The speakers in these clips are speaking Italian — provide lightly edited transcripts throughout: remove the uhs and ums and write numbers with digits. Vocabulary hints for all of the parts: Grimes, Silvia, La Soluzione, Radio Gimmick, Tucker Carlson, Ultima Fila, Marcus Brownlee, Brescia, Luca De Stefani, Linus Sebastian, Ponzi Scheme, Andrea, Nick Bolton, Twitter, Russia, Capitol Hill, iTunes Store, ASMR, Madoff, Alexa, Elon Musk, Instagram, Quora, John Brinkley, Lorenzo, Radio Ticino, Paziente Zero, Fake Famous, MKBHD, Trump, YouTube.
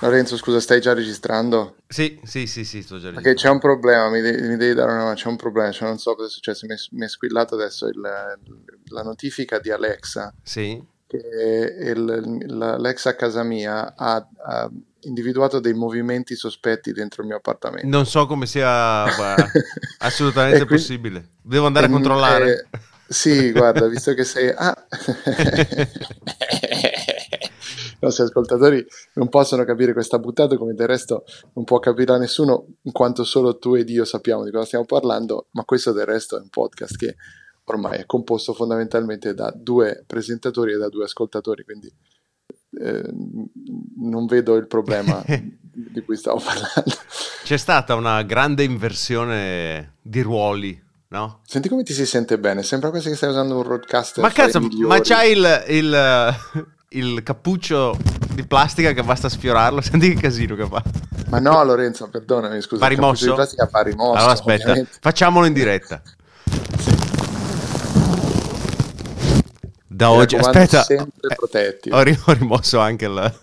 Lorenzo, scusa, stai già registrando? Sì, sto già registrando. Perché c'è un problema, mi devi dare una mano, c'è un problema, cioè non so cosa è successo, mi è squillato adesso la notifica di Alexa. Sì. Che l'Alexa a casa mia ha individuato dei movimenti sospetti dentro il mio appartamento. Non so come sia assolutamente possibile, devo andare a controllare. Sì, guarda, visto che sei... I nostri ascoltatori non possono capire questa buttata, come del resto non può capirla nessuno, in quanto solo tu ed io sappiamo di cosa stiamo parlando, ma questo del resto è un podcast che ormai è composto fondamentalmente da due presentatori e da due ascoltatori, quindi non vedo il problema di cui stavo parlando. C'è stata una grande inversione di ruoli. No? Senti come ti si sente bene, sembra quasi che stai usando un roadcaster. Ma cazzo, ma c'hai il cappuccio di plastica che basta sfiorarlo, senti che casino che fa. Ma no, Lorenzo, perdonami, scusa. Va rimosso? Il cappuccio di plastica va rimosso. Allora aspetta, ovviamente. Facciamolo in diretta. Da oggi, aspetta. Sempre protetti. Ho rimosso anche il...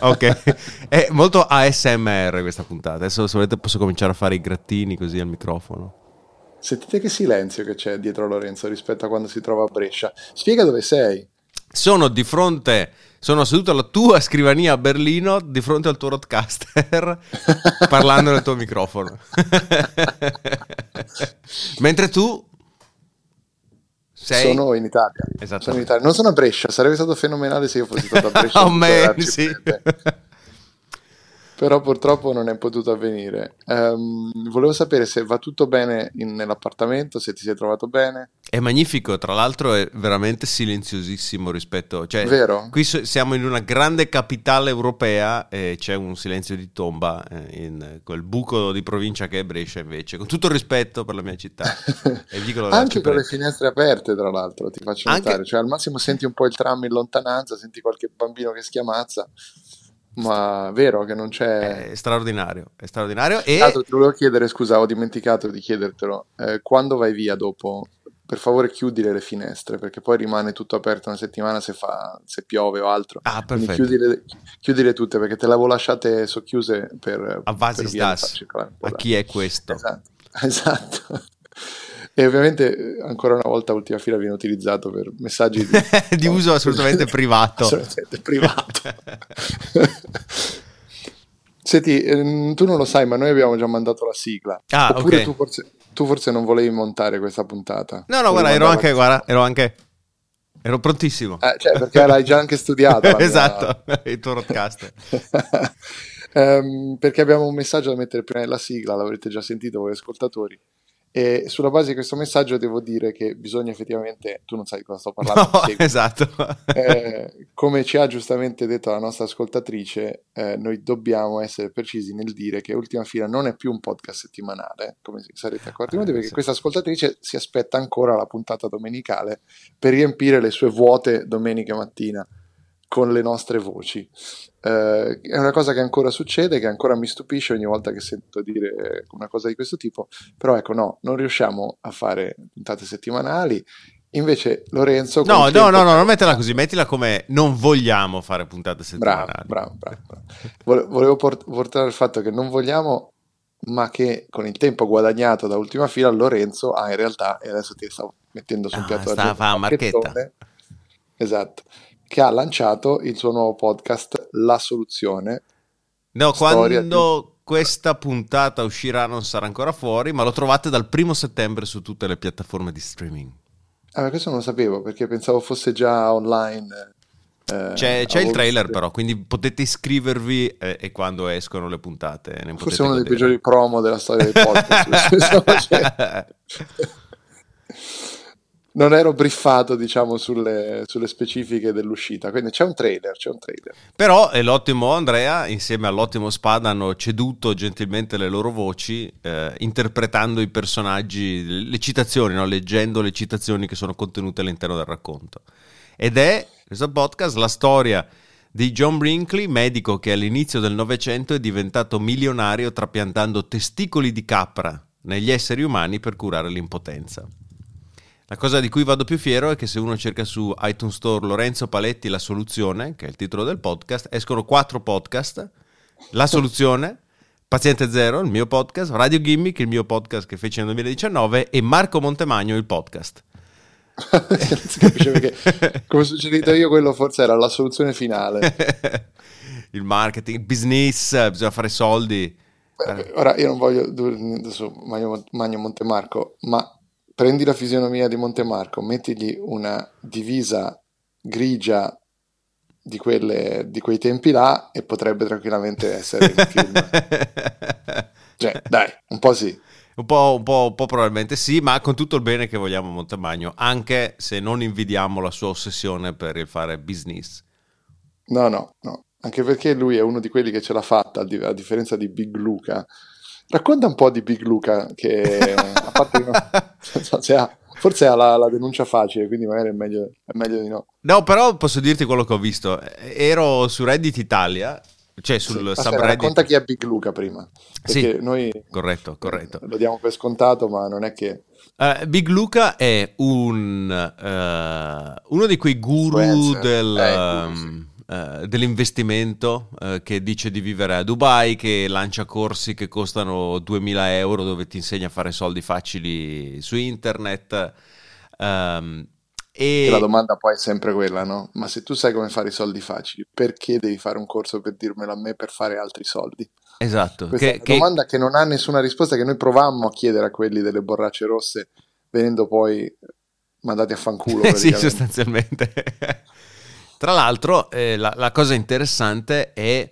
Ok, è molto ASMR questa puntata. Adesso se volete posso cominciare a fare i grattini così al microfono. Sentite che silenzio che c'è dietro Lorenzo rispetto a quando si trova a Brescia. Spiega dove sei. Sono seduto alla tua scrivania a Berlino, di fronte al tuo roadcaster, parlando nel tuo microfono. Mentre tu sei... Sono in Italia. Esatto. Sono in Italia. Non sono a Brescia, sarebbe stato fenomenale se io fossi stato a Brescia. Oh man, sì. Però purtroppo non è potuto avvenire. Volevo sapere se va tutto bene nell'appartamento, se ti sei trovato bene. È magnifico, tra l'altro è veramente silenziosissimo rispetto... Cioè, vero? Qui siamo in una grande capitale europea e c'è un silenzio di tomba in quel buco di provincia che è Brescia invece. Con tutto il rispetto per la mia città. Anche con le finestre aperte, tra l'altro, ti faccio notare. Cioè, al massimo senti un po' il tram in lontananza, senti qualche bambino che schiamazza. Ma vero che non c'è... È straordinario. E... Tanto, ti volevo chiedere, scusa, ho dimenticato di chiedertelo, quando vai via dopo, per favore chiudile le finestre, perché poi rimane tutto aperto una settimana se piove o altro. Ah, perfetto. Chiudile tutte, perché te l'avevo lasciate socchiuse per via circolare un po'. A chi è questo? Esatto. E ovviamente ancora una volta Ultima Fila viene utilizzato per messaggi di uso assolutamente privato. Assolutamente privato. Senti, tu non lo sai, ma noi abbiamo già mandato la sigla. Ah, oppure okay. Tu forse non volevi montare questa puntata. No, guarda, ero prontissimo. Cioè, perché l'hai già anche studiato. Esatto, il tuo podcast. Perché abbiamo un messaggio da mettere prima nella sigla, l'avrete già sentito voi ascoltatori. E sulla base di questo messaggio devo dire che bisogna effettivamente, tu non sai di cosa sto parlando, no, esatto. Come ci ha giustamente detto la nostra ascoltatrice, noi dobbiamo essere precisi nel dire che Ultima Fila non è più un podcast settimanale, come sarete accorti, perché questa ascoltatrice si aspetta ancora la puntata domenicale per riempire le sue vuote domeniche mattina con le nostre voci. È una cosa che ancora succede, che ancora mi stupisce ogni volta che sento dire una cosa di questo tipo, però ecco, no, non riusciamo a fare puntate settimanali. Invece Lorenzo... No, non mettila così, mettila come non vogliamo fare puntate settimanali. Bravo. Volevo portare il fatto che non vogliamo, ma che con il tempo guadagnato da Ultima Fila Lorenzo in realtà, e adesso ti stavo mettendo sul piatto da fa marchetta. Esatto, che ha lanciato il suo nuovo podcast La Soluzione. No, quando questa puntata uscirà non sarà ancora fuori, ma lo trovate dal 1 settembre su tutte le piattaforme di streaming. Ah, questo non lo sapevo, perché pensavo fosse già online. C'è il trailer però, quindi potete iscrivervi e quando escono le puntate ne forse uno godere. Dei peggiori promo della storia dei podcast. Non ero briefato, diciamo, sulle specifiche dell'uscita, quindi c'è un trailer. Però è l'ottimo Andrea, insieme all'ottimo Spada, hanno ceduto gentilmente le loro voci, interpretando i personaggi, le citazioni, no? Leggendo le citazioni che sono contenute all'interno del racconto. Ed è, questo podcast, la storia di John Brinkley, medico che all'inizio del Novecento è diventato milionario trapiantando testicoli di capra negli esseri umani per curare l'impotenza. La cosa di cui vado più fiero è che se uno cerca su iTunes Store Lorenzo Paletti La Soluzione, che è il titolo del podcast, escono 4 podcast: La Soluzione, Paziente Zero, il mio podcast, Radio Gimmick, il mio podcast che feci nel 2019, e Marco Montemagno, il podcast. Perché, come suggerito io, quello forse era la soluzione finale. Il marketing, il business, bisogna fare soldi. Ora io non voglio su Magno Montemarco, ma prendi la fisionomia di Montemarco, mettigli una divisa grigia di quei tempi là e potrebbe tranquillamente essere in film. Cioè, dai, un po' sì. Un po' probabilmente sì, ma con tutto il bene che vogliamo Montemagno, anche se non invidiamo la sua ossessione per il fare business. No, anche perché lui è uno di quelli che ce l'ha fatta, a differenza di Big Luca. Racconta un po' di Big Luca, che a parte forse ha la denuncia facile, quindi magari è meglio di no. No, però posso dirti quello che ho visto. Ero su Reddit Italia, cioè sul subreddit. Racconta chi è Big Luca prima, perché sì, noi corretto. Lo diamo per scontato, ma non è che... Big Luca è uno di quei guru dell'investimento che dice di vivere a Dubai, che lancia corsi che costano 2.000 euro, dove ti insegna a fare soldi facili su internet. E la domanda poi è sempre quella, no? Ma se tu sai come fare i soldi facili, perché devi fare un corso per dirmelo a me per fare altri soldi? Esatto. Questa è una domanda che non ha nessuna risposta, che noi provammo a chiedere a quelli delle borracce rosse, venendo poi mandati a fanculo. Sì, sostanzialmente. Tra l'altro la cosa interessante è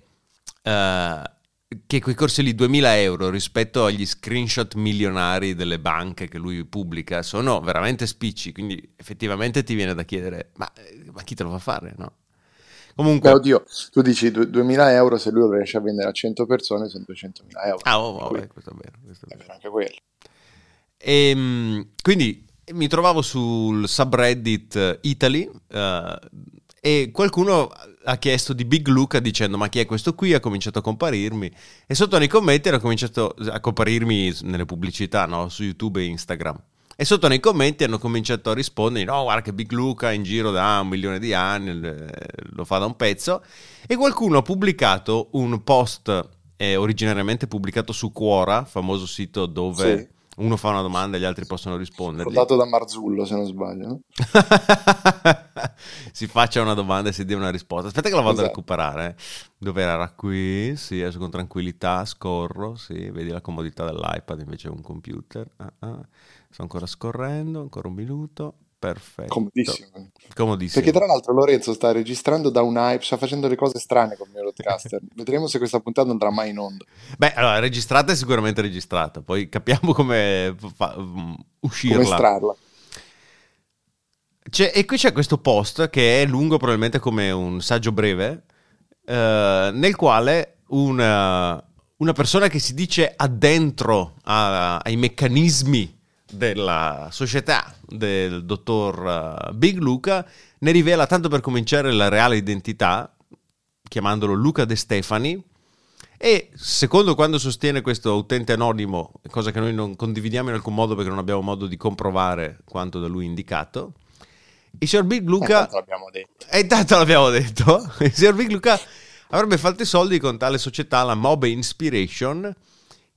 che quei corsi lì 2.000 euro rispetto agli screenshot milionari delle banche che lui pubblica sono veramente spicci, quindi effettivamente ti viene da chiedere ma chi te lo fa fare, no? Comunque, beh, oddio, tu dici 2.000 euro, se lui lo riesce a vendere a 100 persone sono 200.000 euro. Vabbè, questo è vero, anche quello. E quindi mi trovavo sul subreddit Italy e qualcuno ha chiesto di Big Luca dicendo ma chi è questo qui, ha cominciato a comparirmi, e sotto nei commenti hanno cominciato a comparirmi nelle pubblicità, no? Su YouTube e Instagram, e sotto nei commenti hanno cominciato a rispondere no, guarda che Big Luca in giro da 1 milione di anni lo fa da un pezzo. E qualcuno ha pubblicato un post originariamente pubblicato su Quora, famoso sito dove uno fa una domanda e gli altri possono rispondere. Portato da Marzullo, se non sbaglio, no? Si faccia una domanda e si dia una risposta. Aspetta che la vado a recuperare. Dove era? Qui, sì, adesso con tranquillità scorro, sì, vedi la comodità dell'iPad invece un computer. Sto ancora scorrendo, ancora un minuto. Perfetto. Comodissimo. Perché tra l'altro Lorenzo sta registrando da un hype, sta facendo le cose strane con il mio roadcaster. Vedremo se questa puntata andrà mai in onda. Beh, allora, registrata è sicuramente registrata, poi capiamo come uscirla. Come estrarla. E qui c'è questo post che è lungo probabilmente come un saggio breve, nel quale una persona che si dice addentro ai meccanismi della società del dottor Big Luca ne rivela tanto per cominciare la reale identità, chiamandolo Luca De Stefani, e secondo quando sostiene questo utente anonimo, cosa che noi non condividiamo in alcun modo perché non abbiamo modo di comprovare quanto da lui indicato, il signor Big Luca intanto l'abbiamo detto il signor Big Luca avrebbe fatto i soldi con tale società, la Mob Inspiration,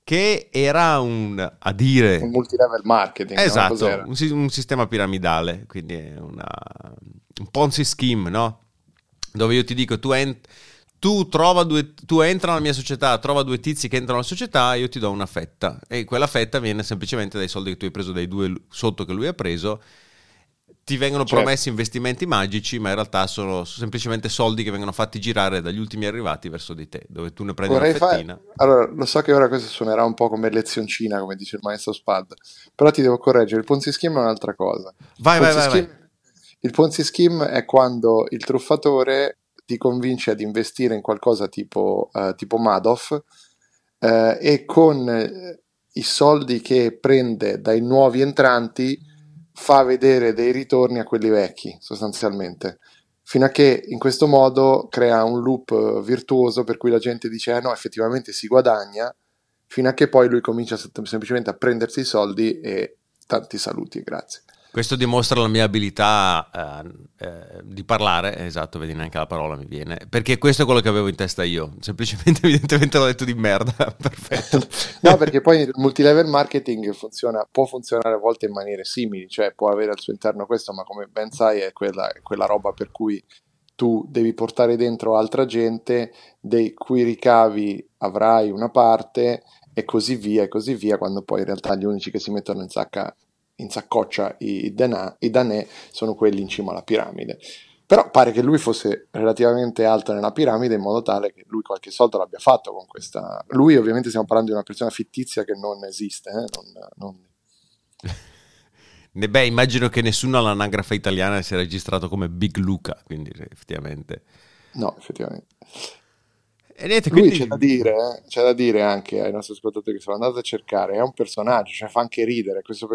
che era un multilevel marketing, esatto, no? un sistema piramidale, quindi un Ponzi Scheme, no? Dove io ti dico tu entra nella mia società, trova due tizi che entrano nella società, io ti do una fetta e quella fetta viene semplicemente dai soldi che tu hai preso dai due sotto che lui ha preso. Ti vengono promessi investimenti magici, ma in realtà sono semplicemente soldi che vengono fatti girare dagli ultimi arrivati verso di te, dove tu ne prendi una fettina. Allora, lo so che ora questo suonerà un po' come lezioncina, come dice il maestro Spada, però ti devo correggere, il Ponzi Scheme è un'altra cosa. Vai. Il Ponzi Scheme è quando il truffatore ti convince ad investire in qualcosa tipo Madoff e con i soldi che prende dai nuovi entranti fa vedere dei ritorni a quelli vecchi, sostanzialmente, fino a che in questo modo crea un loop virtuoso per cui la gente dice no, effettivamente si guadagna, fino a che poi lui comincia semplicemente a prendersi i soldi e tanti saluti, grazie. Questo dimostra la mia abilità di parlare, esatto, vedi neanche la parola mi viene, perché questo è quello che avevo in testa io, semplicemente evidentemente l'ho detto di merda, perfetto. No, perché poi il multilevel marketing può funzionare a volte in maniere simili, cioè può avere al suo interno questo, ma come ben sai è quella roba per cui tu devi portare dentro altra gente, dei cui ricavi avrai una parte e così via, quando poi in realtà gli unici che si mettono in saccoccia i danè sono quelli in cima alla piramide. Però pare che lui fosse relativamente alto nella piramide, in modo tale che lui qualche soldo l'abbia fatto con questa. Lui ovviamente stiamo parlando di una persona fittizia che non esiste, Beh, immagino che nessuno all'anagrafe italiana si è registrato come Big Luca, quindi effettivamente. E niente, quindi lui c'è da dire anche ai nostri ascoltatori che sono andati a cercare, è un personaggio, cioè fa anche ridere, questo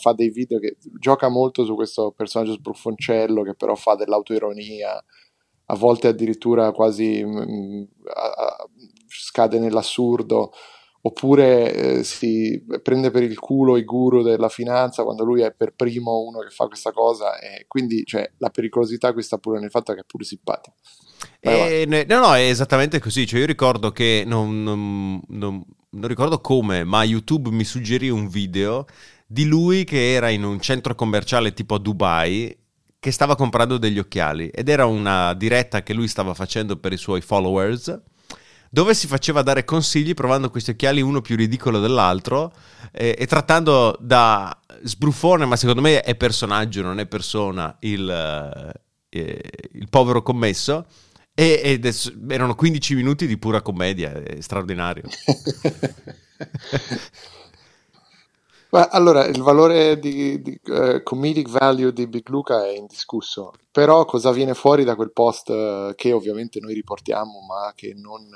fa dei video che gioca molto su questo personaggio sbruffoncello che però fa dell'autoironia, a volte addirittura quasi scade nell'assurdo, oppure si prende per il culo i guru della finanza quando lui è per primo uno che fa questa cosa, e quindi la pericolosità qui sta pure nel fatto che è pure simpatico. No, è esattamente così. Cioè, io ricordo che non ricordo come, ma YouTube mi suggerì un video di lui che era in un centro commerciale tipo a Dubai che stava comprando degli occhiali, ed era una diretta che lui stava facendo per i suoi followers, dove si faceva dare consigli provando questi occhiali uno più ridicolo dell'altro e trattando da sbruffone, ma secondo me è personaggio, non è persona, il povero commesso. Erano 15 minuti di pura commedia, è straordinario. Ma allora, il valore di comedic value di Big Luca è indiscusso, però cosa viene fuori da quel post che ovviamente noi riportiamo ma che non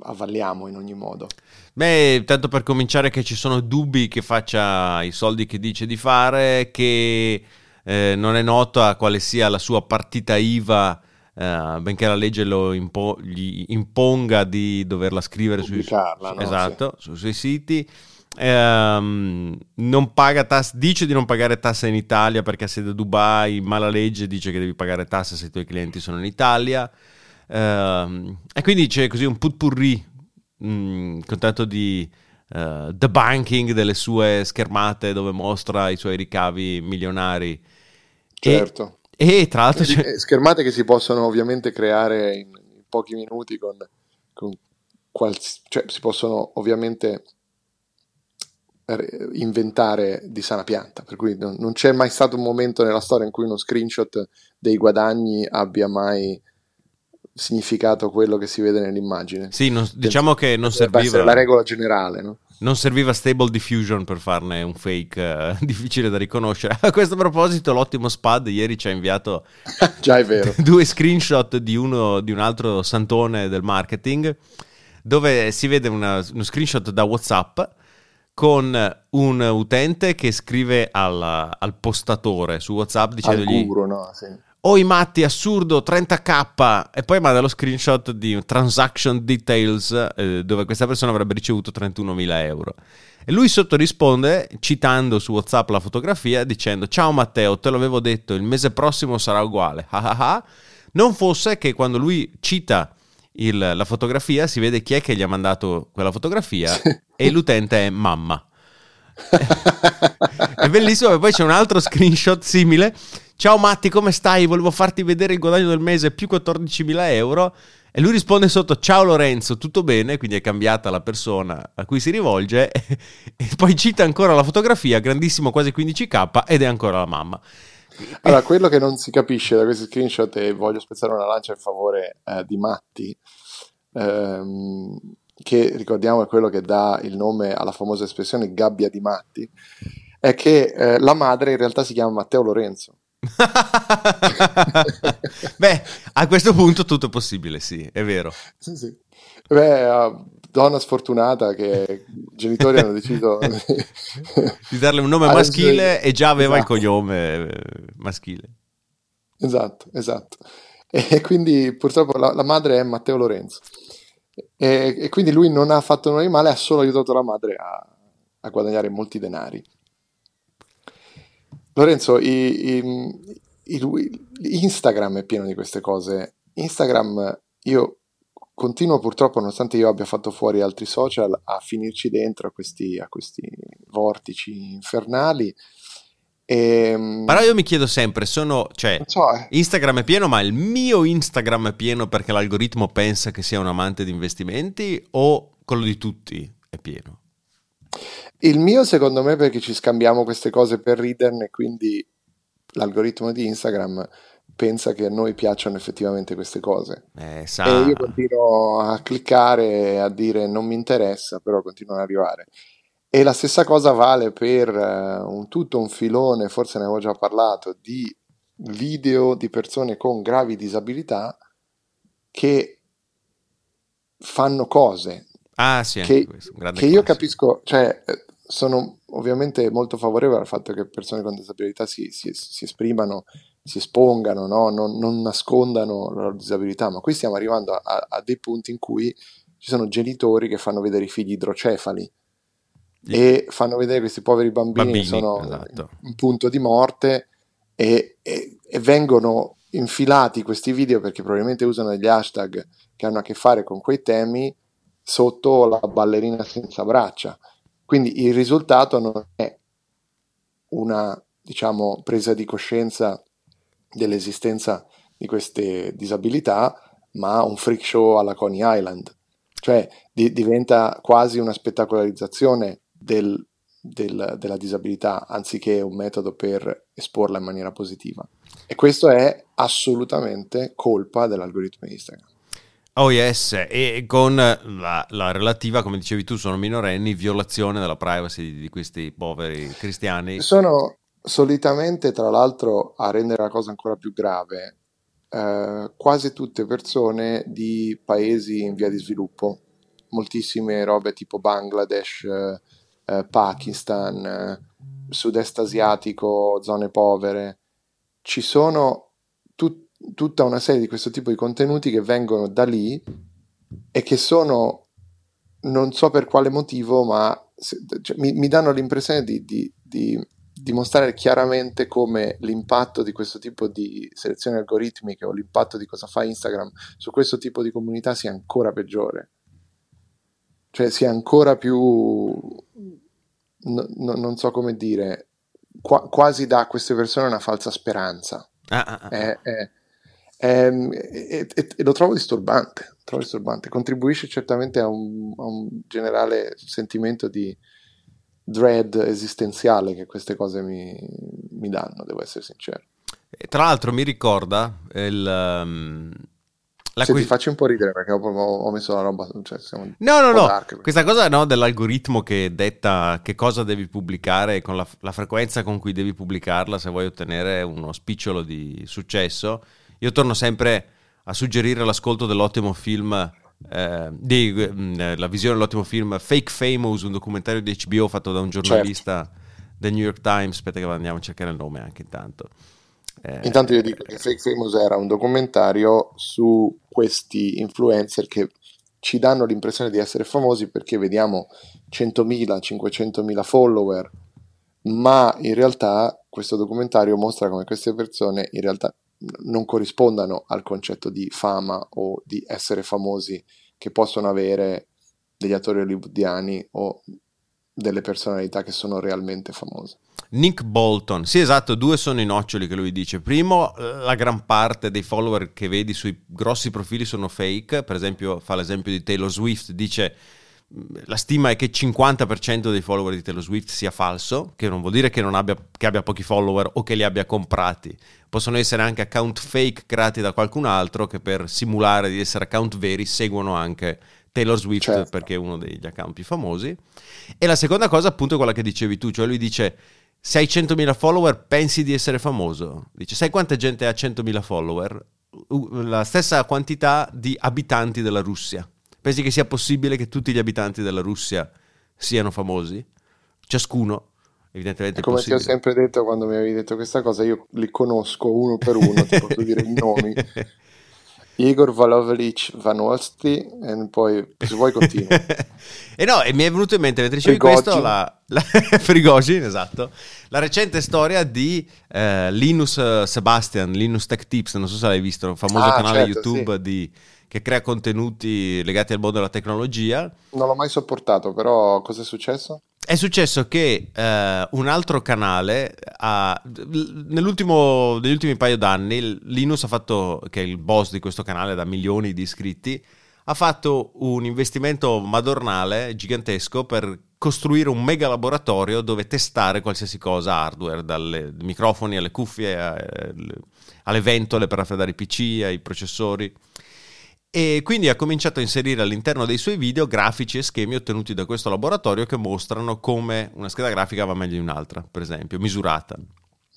avvaliamo in ogni modo? Beh, tanto per cominciare che ci sono dubbi che faccia i soldi che dice di fare, che non è nota quale sia la sua partita IVA, benché la legge gli imponga di doverla scrivere sui suoi siti. Non paga tasse, dice di non pagare tasse in Italia perché ha sede a Dubai, ma la legge dice che devi pagare tasse se i tuoi clienti sono in Italia, e quindi c'è così un potpourri con tanto di debunking delle sue schermate dove mostra i suoi ricavi milionari. Certo. E tra l'altro schermate che si possono ovviamente creare in pochi minuti con si possono ovviamente inventare di sana pianta, per cui non c'è mai stato un momento nella storia in cui uno screenshot dei guadagni abbia mai significato quello che si vede nell'immagine. Sì, diciamo che non serviva la regola generale, no? Non serviva Stable Diffusion per farne un fake difficile da riconoscere. A questo proposito, l'ottimo Spad ieri ci ha inviato già è vero. Due screenshot di un altro santone del marketing, dove si vede uno screenshot da WhatsApp con un utente che scrive al postatore su WhatsApp dicendogli al guru, no? Sì. Oi Matti, assurdo, 30k, e poi manda lo screenshot di transaction details dove questa persona avrebbe ricevuto 31.000 euro, e lui sotto risponde citando su WhatsApp la fotografia dicendo: ciao Matteo, te l'avevo detto, il mese prossimo sarà uguale. Non fosse che quando lui cita la fotografia si vede chi è che gli ha mandato quella fotografia e l'utente è mamma. È bellissimo. E poi c'è un altro screenshot simile: ciao Matti, come stai? Volevo farti vedere il guadagno del mese, più 14.000 euro, e lui risponde sotto: ciao Lorenzo, tutto bene? Quindi è cambiata la persona a cui si rivolge, e poi cita ancora la fotografia, grandissimo, quasi 15k, ed è ancora la mamma. Allora, quello che non si capisce da questi screenshot, e voglio spezzare una lancia in favore di Matti, che ricordiamo è quello che dà il nome alla famosa espressione gabbia di Matti, è che la madre in realtà si chiama Matteo Lorenzo. Beh, a questo punto tutto è possibile, sì, è vero. Sì, sì. Beh, donna sfortunata che i genitori hanno deciso di darle un nome maschile e già aveva, esatto, il cognome maschile. Esatto, esatto. E quindi purtroppo la madre è Matteo Lorenzo, e quindi lui non ha fatto nulla di male, ha solo aiutato la madre a guadagnare molti denari. Lorenzo, Instagram è pieno di queste cose. Instagram, io continuo purtroppo, nonostante io abbia fatto fuori altri social, a finirci dentro a questi vortici infernali. Però io mi chiedo sempre, Instagram è pieno, ma il mio Instagram è pieno perché l'algoritmo pensa che sia un amante di investimenti, o quello di tutti è pieno? Il mio, secondo me, perché ci scambiamo queste cose per riderne, quindi l'algoritmo di Instagram pensa che a noi piacciono effettivamente queste cose. E io continuo a cliccare, a dire non mi interessa, però continuano ad arrivare. E la stessa cosa vale per un filone, forse ne avevo già parlato, di video di persone con gravi disabilità che fanno cose. Ah sì, anche questo, un grande che classico. Io capisco, cioè... Sono ovviamente molto favorevole al fatto che persone con disabilità si esprimano, si espongano, no? non nascondano la loro disabilità, ma qui stiamo arrivando a dei punti in cui ci sono genitori che fanno vedere i figli idrocefali, yeah, e fanno vedere questi poveri bambini che sono, esatto, in punto di morte, e vengono infilati questi video perché probabilmente usano degli hashtag che hanno a che fare con quei temi sotto la ballerina senza braccia. Quindi il risultato non è una, diciamo, presa di coscienza dell'esistenza di queste disabilità, ma un freak show alla Coney Island. Cioè diventa quasi una spettacolarizzazione della disabilità, anziché un metodo per esporla in maniera positiva. E questo è assolutamente colpa dell'algoritmo Instagram. Oh yes, e con la relativa, come dicevi tu, sono minorenni, violazione della privacy di questi poveri cristiani. Sono solitamente, tra l'altro, a rendere la cosa ancora più grave, quasi tutte persone di paesi in via di sviluppo, moltissime robe tipo Bangladesh, Pakistan, sud-est asiatico, zone povere. Ci sono tutta una serie di questo tipo di contenuti che vengono da lì e che sono, non so per quale motivo, ma mi danno l'impressione di dimostrare chiaramente come l'impatto di questo tipo di selezioni algoritmiche, o l'impatto di cosa fa Instagram su questo tipo di comunità, sia ancora peggiore, cioè sia ancora più, non so come dire, quasi dà a queste persone una falsa speranza. Lo trovo disturbante, contribuisce certamente a un generale sentimento di dread esistenziale che queste cose mi danno, devo essere sincero. E tra l'altro mi ricorda ti faccio un po' ridere perché ho messo la roba, cioè no dark, questa cosa, no, dell'algoritmo che detta che cosa devi pubblicare, con la frequenza con cui devi pubblicarla se vuoi ottenere uno spicciolo di successo. Io torno sempre a suggerire l'ascolto dell'ottimo film la visione dell'ottimo film Fake Famous, un documentario di HBO fatto da un giornalista del New York Times. Aspetta che andiamo a cercare il nome anche intanto. Intanto io dico che Fake Famous era un documentario su questi influencer che ci danno l'impressione di essere famosi perché vediamo 100.000, 500.000 follower, ma in realtà questo documentario mostra come queste persone in realtà non corrispondano al concetto di fama o di essere famosi che possono avere degli attori hollywoodiani o delle personalità che sono realmente famose. Nick Bolton, sì esatto, due sono i noccioli che lui dice. Primo, la gran parte dei follower che vedi sui grossi profili sono fake. Per esempio fa l'esempio di Taylor Swift, dice la stima è che il 50% dei follower di Taylor Swift sia falso, che non vuol dire che non abbia, che abbia pochi follower o che li abbia comprati. Possono essere anche account fake creati da qualcun altro che per simulare di essere account veri seguono anche Taylor Swift, certo, perché è uno degli account più famosi. E la seconda cosa appunto è quella che dicevi tu, cioè lui dice se hai 100.000 follower pensi di essere famoso, dice sai quanta gente ha 100.000 follower? La stessa quantità di abitanti della Russia. Pensi che sia possibile che tutti gli abitanti della Russia siano famosi? Ciascuno? Evidentemente è come possibile. Ti ho sempre detto quando mi avevi detto questa cosa, io li conosco uno per uno, ti posso dire i nomi. Igor Valovlich Vanovsky e poi se vuoi continui. E no, e mi è venuto in mente mentre dicevi questo la Prigogine, esatto, la recente storia di Linus Sebastian, Linus Tech Tips, non so se l'hai visto, un famoso canale certo, YouTube sì, che crea contenuti legati al mondo della tecnologia. Non l'ho mai sopportato, però cosa è successo? È successo che un altro canale, negli ultimi paio d'anni, Linus ha fatto, che è il boss di questo canale da milioni di iscritti, ha fatto un investimento madornale gigantesco per costruire un mega laboratorio dove testare qualsiasi cosa hardware, dalle microfoni alle cuffie, alle ventole per raffreddare i PC, ai processori. E quindi ha cominciato a inserire all'interno dei suoi video grafici e schemi ottenuti da questo laboratorio che mostrano come una scheda grafica va meglio di un'altra, per esempio, misurata.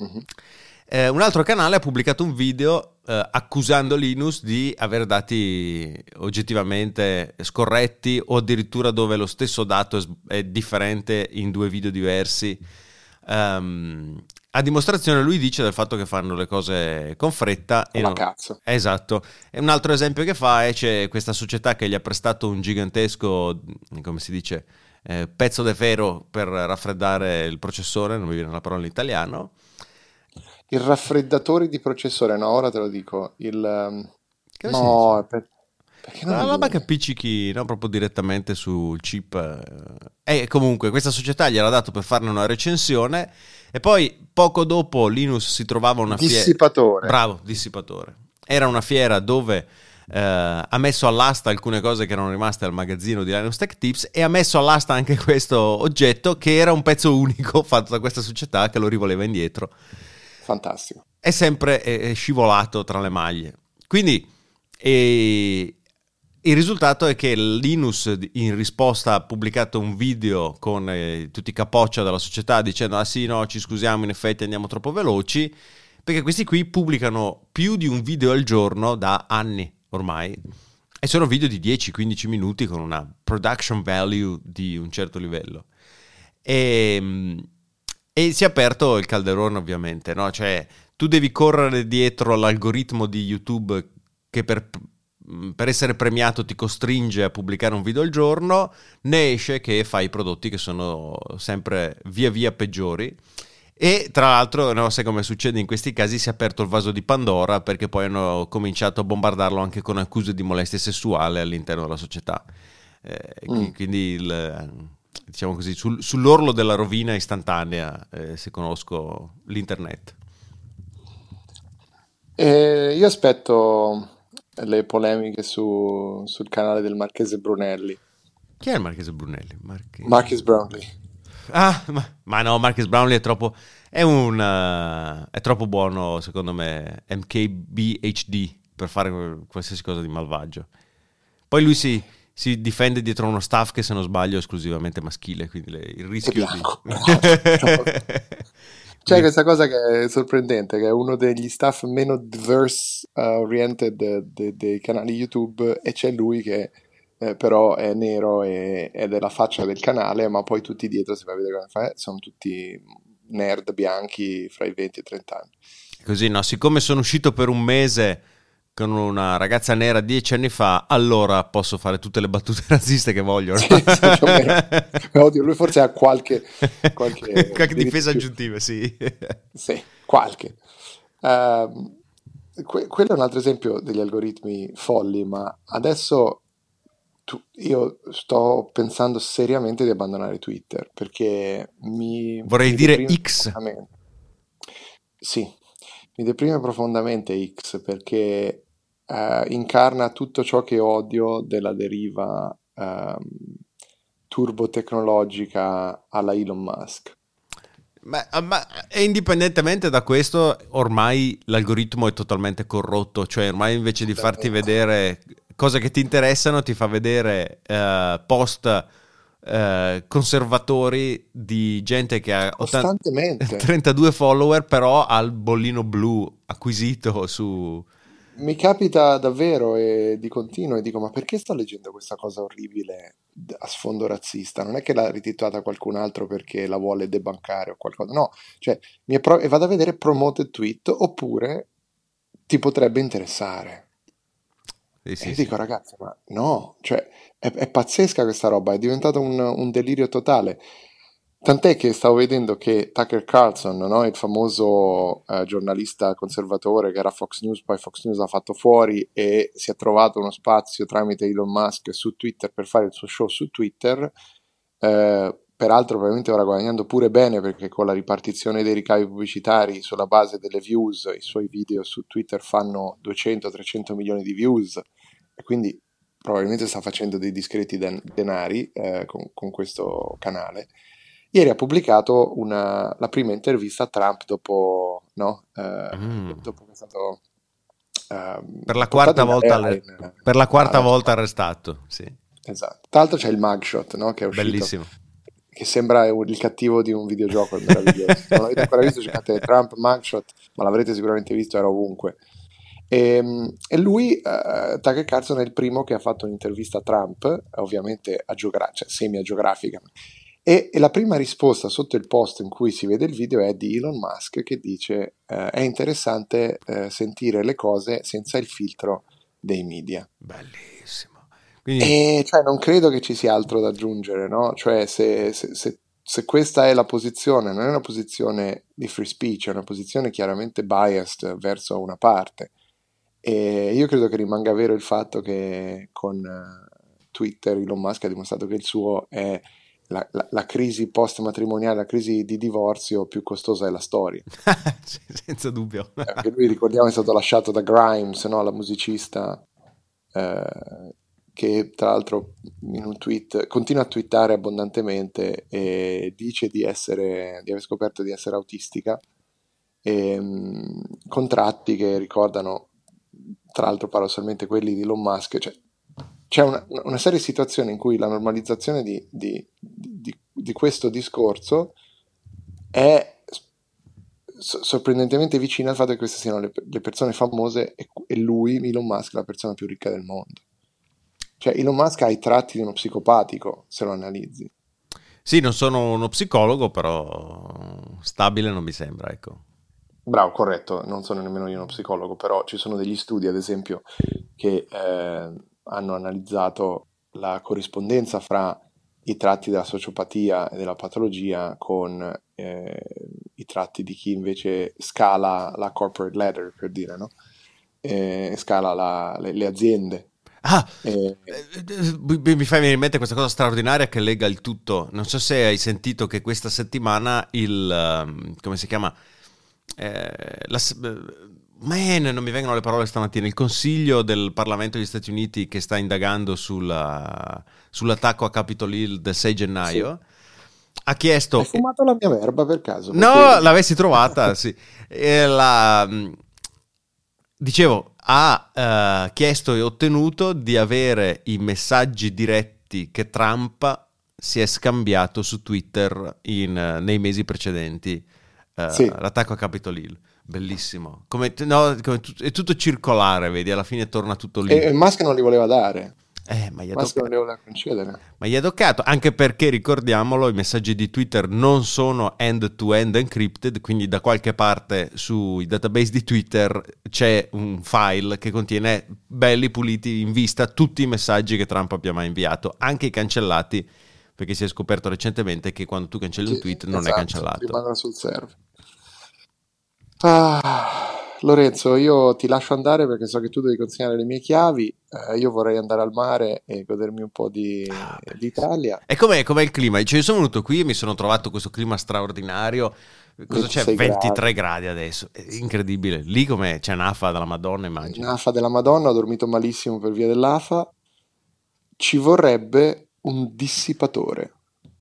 Mm-hmm. Un altro canale ha pubblicato un video accusando Linus di aver dati oggettivamente scorretti o addirittura dove lo stesso dato è differente in due video diversi. A dimostrazione, lui dice, del fatto che fanno le cose con fretta. E cazzo. Esatto. E un altro esempio che fa è c'è questa società che gli ha prestato un gigantesco, come si dice, pezzo de ferro per raffreddare il processore, non mi viene la parola in italiano. Il raffreddatore di processore, no, ora te lo dico. Che no, perché non la banca appiccichi, no, proprio direttamente sul chip. E comunque questa società gliel'ha dato per farne una recensione e poi poco dopo Linus si trovava una fiera. Dissipatore. Bravo, Dissipatore. Era una fiera dove ha messo all'asta alcune cose che erano rimaste al magazzino di Linus Tech Tips e ha messo all'asta anche questo oggetto che era un pezzo unico fatto da questa società che lo rivoleva indietro. Fantastico. È sempre è scivolato tra le maglie. Quindi il risultato è che Linus in risposta ha pubblicato un video con tutti i capoccia della società dicendo ah sì no ci scusiamo in effetti andiamo troppo veloci, perché questi qui pubblicano più di un video al giorno da anni ormai e sono video di 10-15 minuti con una production value di un certo livello e si è aperto il calderone ovviamente, no? Cioè tu devi correre dietro all'algoritmo di YouTube che per essere premiato ti costringe a pubblicare un video al giorno, ne esce che fai prodotti che sono sempre via via peggiori e tra l'altro, non sai come succede in questi casi, si è aperto il vaso di Pandora perché poi hanno cominciato a bombardarlo anche con accuse di molestia sessuale all'interno della società quindi diciamo così sull'orlo della rovina istantanea se conosco l'internet. Io aspetto le polemiche sul canale del Marchese Brunelli. Chi è il Marchese Brunelli? Marcus Brownlee. Ah, ma no, Marcus Brownlee è troppo buono, secondo me, MKBHD, per fare qualsiasi cosa di malvagio. Poi lui si difende dietro uno staff che, se non sbaglio, è esclusivamente maschile, quindi il rischio di... C'è questa cosa che è sorprendente, che è uno degli staff meno diverse oriented dei canali YouTube e c'è lui che però è nero ed è la faccia del canale, ma poi tutti dietro, se vai a vedere come fa, sono tutti nerd bianchi fra i 20 e i 30 anni. Così, no? Siccome sono uscito per un mese con una ragazza nera 10 anni fa, allora posso fare tutte le battute razziste che voglio. No? Sì, oddio, lui forse ha qualche difesa aggiuntiva, sì. Sì, qualche. Quello è un altro esempio degli algoritmi folli, ma adesso io sto pensando seriamente di abbandonare Twitter, perché vorrei dire X. Sì, mi deprime profondamente X, perché incarna tutto ciò che odio della deriva turbotecnologica alla Elon Musk. Ma e indipendentemente da questo, ormai l'algoritmo è totalmente corrotto, cioè ormai invece di farti vedere cose che ti interessano ti fa vedere post conservatori di gente che ha 32 follower però ha il bollino blu acquisito su... Mi capita davvero e di continuo e dico, ma perché sto leggendo questa cosa orribile a sfondo razzista? Non è che l'ha rititolata qualcun altro perché la vuole debancare o qualcosa, no, cioè e vado a vedere promoted tweet oppure ti potrebbe interessare. Sì, e dico, ragazzi, ma no, cioè è pazzesca questa roba, è diventato un delirio totale. Tant'è che stavo vedendo che Tucker Carlson, no? Il famoso giornalista conservatore che era Fox News, poi Fox News l'ha fatto fuori e si è trovato uno spazio tramite Elon Musk su Twitter per fare il suo show su Twitter, peraltro probabilmente ora guadagnando pure bene, perché con la ripartizione dei ricavi pubblicitari sulla base delle views i suoi video su Twitter fanno 200-300 milioni di views e quindi probabilmente sta facendo dei discreti denari con questo canale. Ieri ha pubblicato la prima intervista a Trump dopo, no? Dopo che è stato per la quarta volta arrestato. Sì. Esatto. Tra l'altro c'è il mugshot, no? Che è uscito, bellissimo, che sembra il cattivo di un videogioco, è meraviglioso. Non l'avete ancora visto, cercate Trump mugshot, ma l'avrete sicuramente visto, era ovunque. E lui, Tucker Carlson, è il primo che ha fatto un'intervista a Trump, ovviamente cioè, semi-agiografica. E la prima risposta sotto il post in cui si vede il video è di Elon Musk che dice è interessante sentire le cose senza il filtro dei media. Bellissimo. Quindi... E cioè, non credo che ci sia altro da aggiungere, no? Cioè, se questa è la posizione, non è una posizione di free speech, è una posizione chiaramente biased verso una parte. E io credo che rimanga vero il fatto che con Twitter Elon Musk ha dimostrato che il suo è... La crisi post-matrimoniale, la crisi di divorzio più costosa della storia. Senza dubbio. Perché lui, ricordiamo, è stato lasciato da Grimes, no? La musicista che tra l'altro in un tweet continua a twittare abbondantemente e dice di aver scoperto di essere autistica, e contratti che ricordano tra l'altro paradossalmente quelli di Elon Musk, cioè c'è una serie di situazioni in cui la normalizzazione di questo discorso è sorprendentemente vicina al fatto che queste siano le persone famose e lui, Elon Musk, la persona più ricca del mondo. Cioè Elon Musk ha i tratti di uno psicopatico, se lo analizzi. Sì, non sono uno psicologo, però stabile non mi sembra, ecco. Bravo, corretto, non sono nemmeno io uno psicologo, però ci sono degli studi, ad esempio, che... hanno analizzato la corrispondenza fra i tratti della sociopatia e della patologia con i tratti di chi invece scala la corporate ladder, per dire, no? Scala le aziende. Mi fa venire in mente questa cosa straordinaria che lega il tutto. Non so se hai sentito che questa settimana come si chiama? Non mi vengono le parole stamattina. Il Consiglio del Parlamento degli Stati Uniti che sta indagando sull'attacco a Capitol Hill del 6 gennaio ha chiesto... Hai fumato la mia verba per caso? No, perché... l'avessi trovata, sì. Dicevo, ha chiesto e ottenuto di avere i messaggi diretti che Trump si è scambiato su Twitter nei mesi precedenti l'attacco a Capitol Hill. Bellissimo, è tutto circolare, vedi, alla fine torna tutto lì. E Musk non li voleva dare. Ma gli ha toccato, anche perché, ricordiamolo, i messaggi di Twitter non sono end-to-end encrypted, quindi da qualche parte sui database di Twitter c'è un file che contiene belli puliti in vista tutti i messaggi che Trump abbia mai inviato, anche i cancellati, perché si è scoperto recentemente che quando tu cancelli un tweet non è cancellato, rimane sul server. Lorenzo, io ti lascio andare perché so che tu devi consegnare le mie chiavi. Io vorrei andare al mare e godermi un po' d'Italia. E com'è il clima? Cioè, io sono venuto qui e mi sono trovato questo clima straordinario. Cosa c'è? 23 gradi adesso, è incredibile. Lì come c'è un'afa della Madonna, immagino. Un'afa della Madonna, ho dormito malissimo per via dell'afa. Ci vorrebbe un dissipatore.